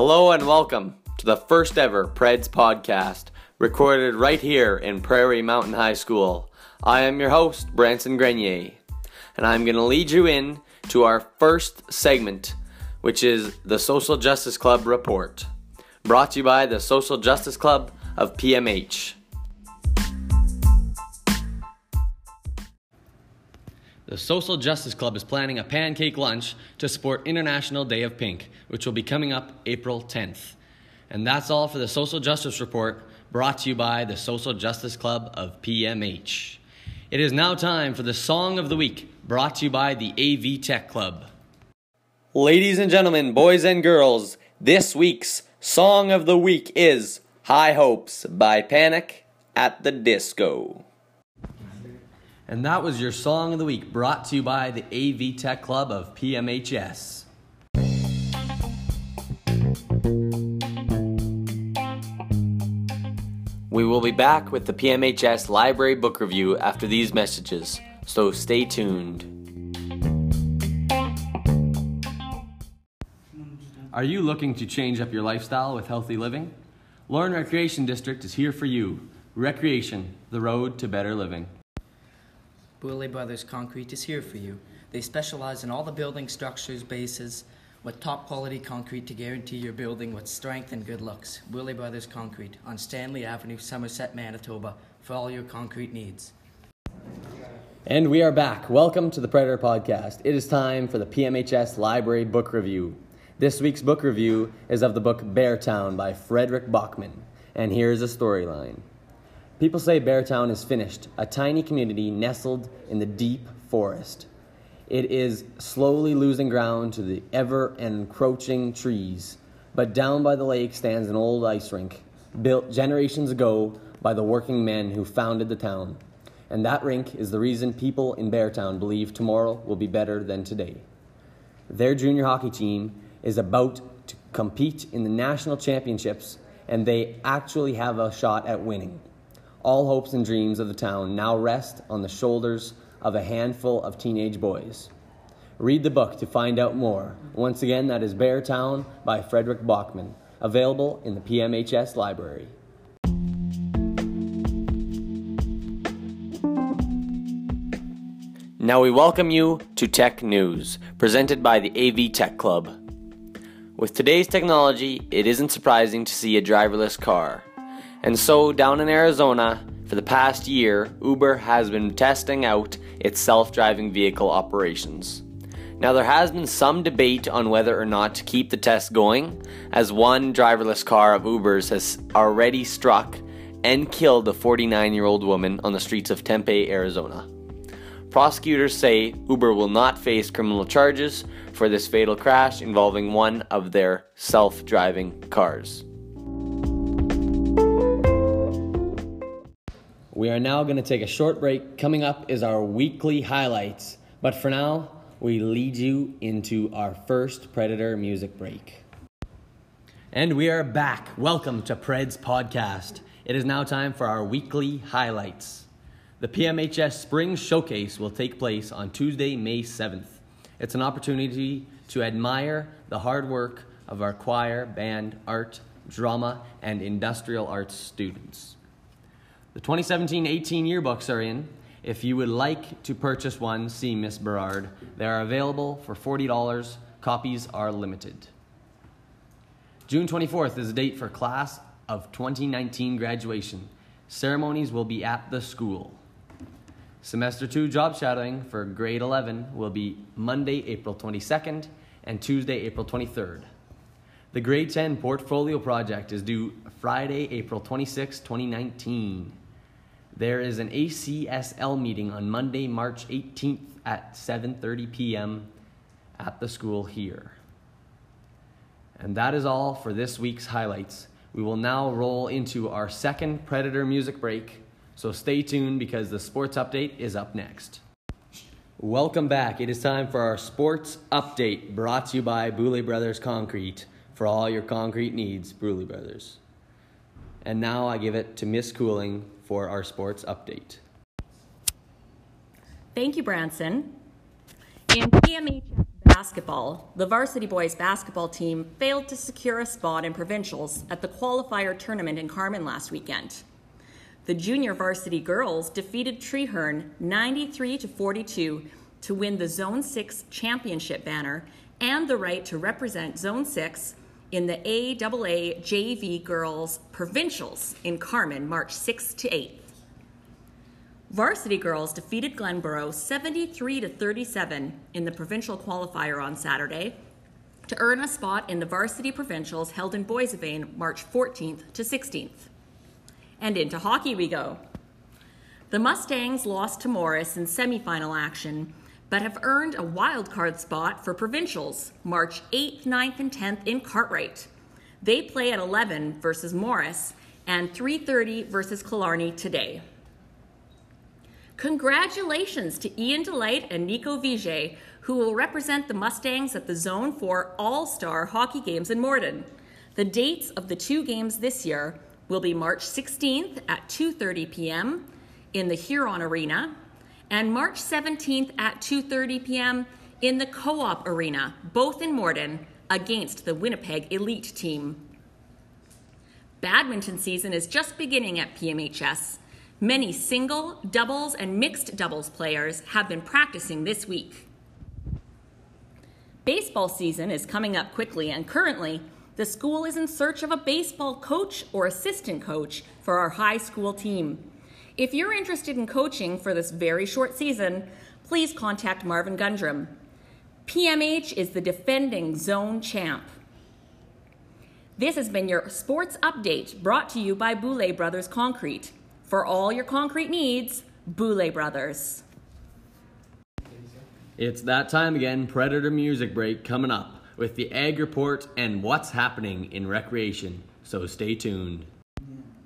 Hello and welcome to the first ever Preds Podcast, recorded right here in Prairie Mountain High School. I am your host, Branson Grenier, and I'm going to lead you in to our first segment, which is the Social Justice Club Report, brought to you by the Social Justice Club of PMH. The Social Justice Club is planning a pancake lunch to support International Day of Pink, which will be coming up April 10th. And that's all for the Social Justice Report, brought to you by the Social Justice Club of PMH. It is now time for the Song of the Week, brought to you by the AV Tech Club. Ladies and gentlemen, boys and girls, this week's Song of the Week is High Hopes by Panic at the Disco. And that was your Song of the Week, brought to you by the AV Tech Club of PMHS. We will be back with the PMHS Library Book Review after these messages, so stay tuned. Are you looking to change up your lifestyle with healthy living? Lauren Recreation District is here for you. Recreation, the road to better living. Boulay Brothers Concrete is here for you. They specialize in all the building structures, bases, with top quality concrete to guarantee your building with strength and good looks. Willie Brothers Concrete on Stanley Avenue, Somerset, Manitoba, for all your concrete needs. And we are back. Welcome to the Predator Podcast. It is time for the PMHS Library Book Review. This week's book review is of the book Beartown by Frederick Bachman. And here is a storyline. People say Beartown is finished, a tiny community nestled in the deep forest. It is slowly losing ground to the ever-encroaching trees, but down by the lake stands an old ice rink, built generations ago by the working men who founded the town. And that rink is the reason people in Beartown believe tomorrow will be better than today. Their junior hockey team is about to compete in the national championships, and they actually have a shot at winning. All hopes and dreams of the town now rest on the shoulders of a handful of teenage boys. Read the book to find out more. Once again, that is Beartown by Frederick Bachman, available in the PMHS Library. Now we welcome you to Tech News, presented by the AV Tech Club. With today's technology, it isn't surprising to see a driverless car. And so, down in Arizona, for the past year, Uber has been testing out its self-driving vehicle operations. Now, there has been some debate on whether or not to keep the test going, as one driverless car of Uber's has already struck and killed a 49-year-old woman on the streets of Tempe, Arizona. Prosecutors say Uber will not face criminal charges for this fatal crash involving one of their self-driving cars. We are now going to take a short break. Coming up is our weekly highlights. But for now, we lead you into our first Predator music break. And we are back. Welcome to Preds Podcast. It is now time for our weekly highlights. The PMHS Spring Showcase will take place on Tuesday, May 7th. It's an opportunity to admire the hard work of our choir, band, art, drama, and industrial arts students. The 2017-18 yearbooks are in. If you would like to purchase one, see Ms. Burrard. They are available for $40. Copies are limited. June 24th is the date for class of 2019 graduation. Ceremonies will be at the school. Semester 2 job shadowing for grade 11 will be Monday, April 22nd and Tuesday, April 23rd. The grade 10 portfolio project is due Friday, April 26, 2019. There is an ACSL meeting on Monday, March 18th at 7:30 p.m. at the school here. And that is all for this week's highlights. We will now roll into our second Predator music break, so stay tuned because the sports update is up next. Welcome back. It is time for our sports update, brought to you by Boulay Brothers Concrete. For all your concrete needs, Boulay Brothers. And now I give it to Miss Cooling for our sports update. Thank you, Branson. In PMHS basketball, the varsity boys basketball team failed to secure a spot in provincials at the qualifier tournament in Carmen last weekend. The junior varsity girls defeated Treherne 93-42 to win the Zone 6 championship banner and the right to represent Zone 6 in the AAA JV girls provincials in Carmen March 6 to 8. Varsity girls defeated Glenborough 73-37 in the provincial qualifier on Saturday to earn a spot in the varsity provincials held in Boisevain March 14th to 16th. And into hockey we go. The Mustangs lost to Morris in semifinal action, but have earned a wildcard spot for provincials March 8th, 9th, and 10th in Cartwright. They play at 11 versus Morris and 3:30 versus Killarney today. Congratulations to Ian Delight and Nico Vige, who will represent the Mustangs at the Zone 4 All-Star Hockey Games in Morden. The dates of the two games this year will be March 16th at 2:30 p.m. in the Huron Arena, and March 17th at 2:30 p.m. in the Co-op Arena, both in Morden, against the Winnipeg Elite team. Badminton season is just beginning at PMHS. Many single, doubles, and mixed doubles players have been practicing this week. Baseball season is coming up quickly, and currently, the school is in search of a baseball coach or assistant coach for our high school team. If you're interested in coaching for this very short season, please contact Marvin Gundrum. PMH is the defending zone champ. This has been your sports update, brought to you by Boulay Brothers Concrete. For all your concrete needs, Boulay Brothers. It's that time again, Predator Music Break coming up with the Ag Report and what's happening in recreation, so stay tuned.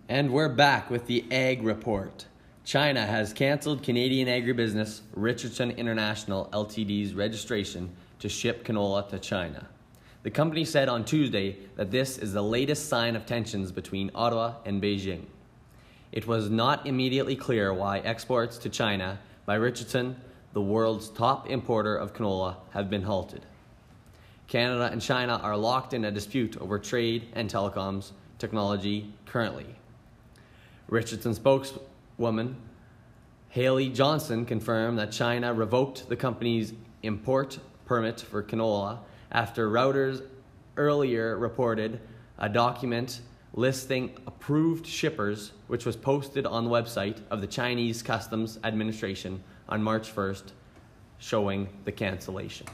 And we're back with the Ag Report. China has cancelled Canadian agribusiness Richardson International Ltd's registration to ship canola to China. The company said on Tuesday that this is the latest sign of tensions between Ottawa and Beijing. It was not immediately clear why exports to China by Richardson, the world's top importer of canola, have been halted. Canada and China are locked in a dispute over trade and telecoms technology currently. Richardson spokeswoman Haley Johnson confirmed that China revoked the company's import permit for canola after Reuters earlier reported a document listing approved shippers, which was posted on the website of the Chinese Customs Administration on March 1st, showing the cancellation.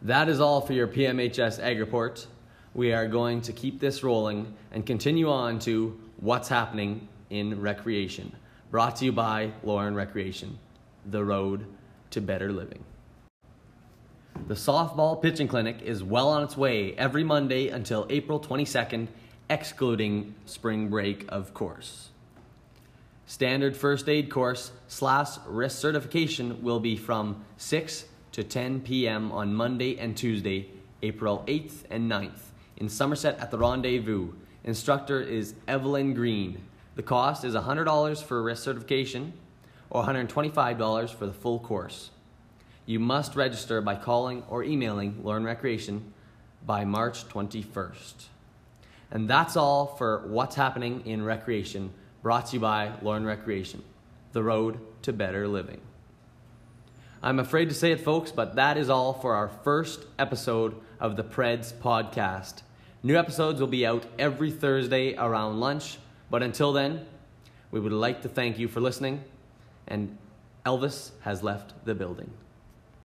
That is all for your PMHS Ag Report. We are going to keep this rolling and continue on to what's happening in recreation, brought to you by Lauren Recreation, the road to better living. The softball pitching clinic is well on its way every Monday until April 22nd, excluding spring break, of course. Standard first aid course / risk certification will be from 6 to 10 p.m. on Monday and Tuesday, April 8th and 9th, in Somerset at the Rendezvous. Instructor is Evelyn Green. The cost is $100 for risk certification or $125 for the full course. You must register by calling or emailing Learn Recreation by March 21st. And that's all for what's happening in recreation, brought to you by Learn Recreation, the road to better living. I'm afraid to say it, folks, but that is all for our first episode of the Preds Podcast. New episodes will be out every Thursday around lunch, but until then, we would like to thank you for listening, and Elvis has left the building.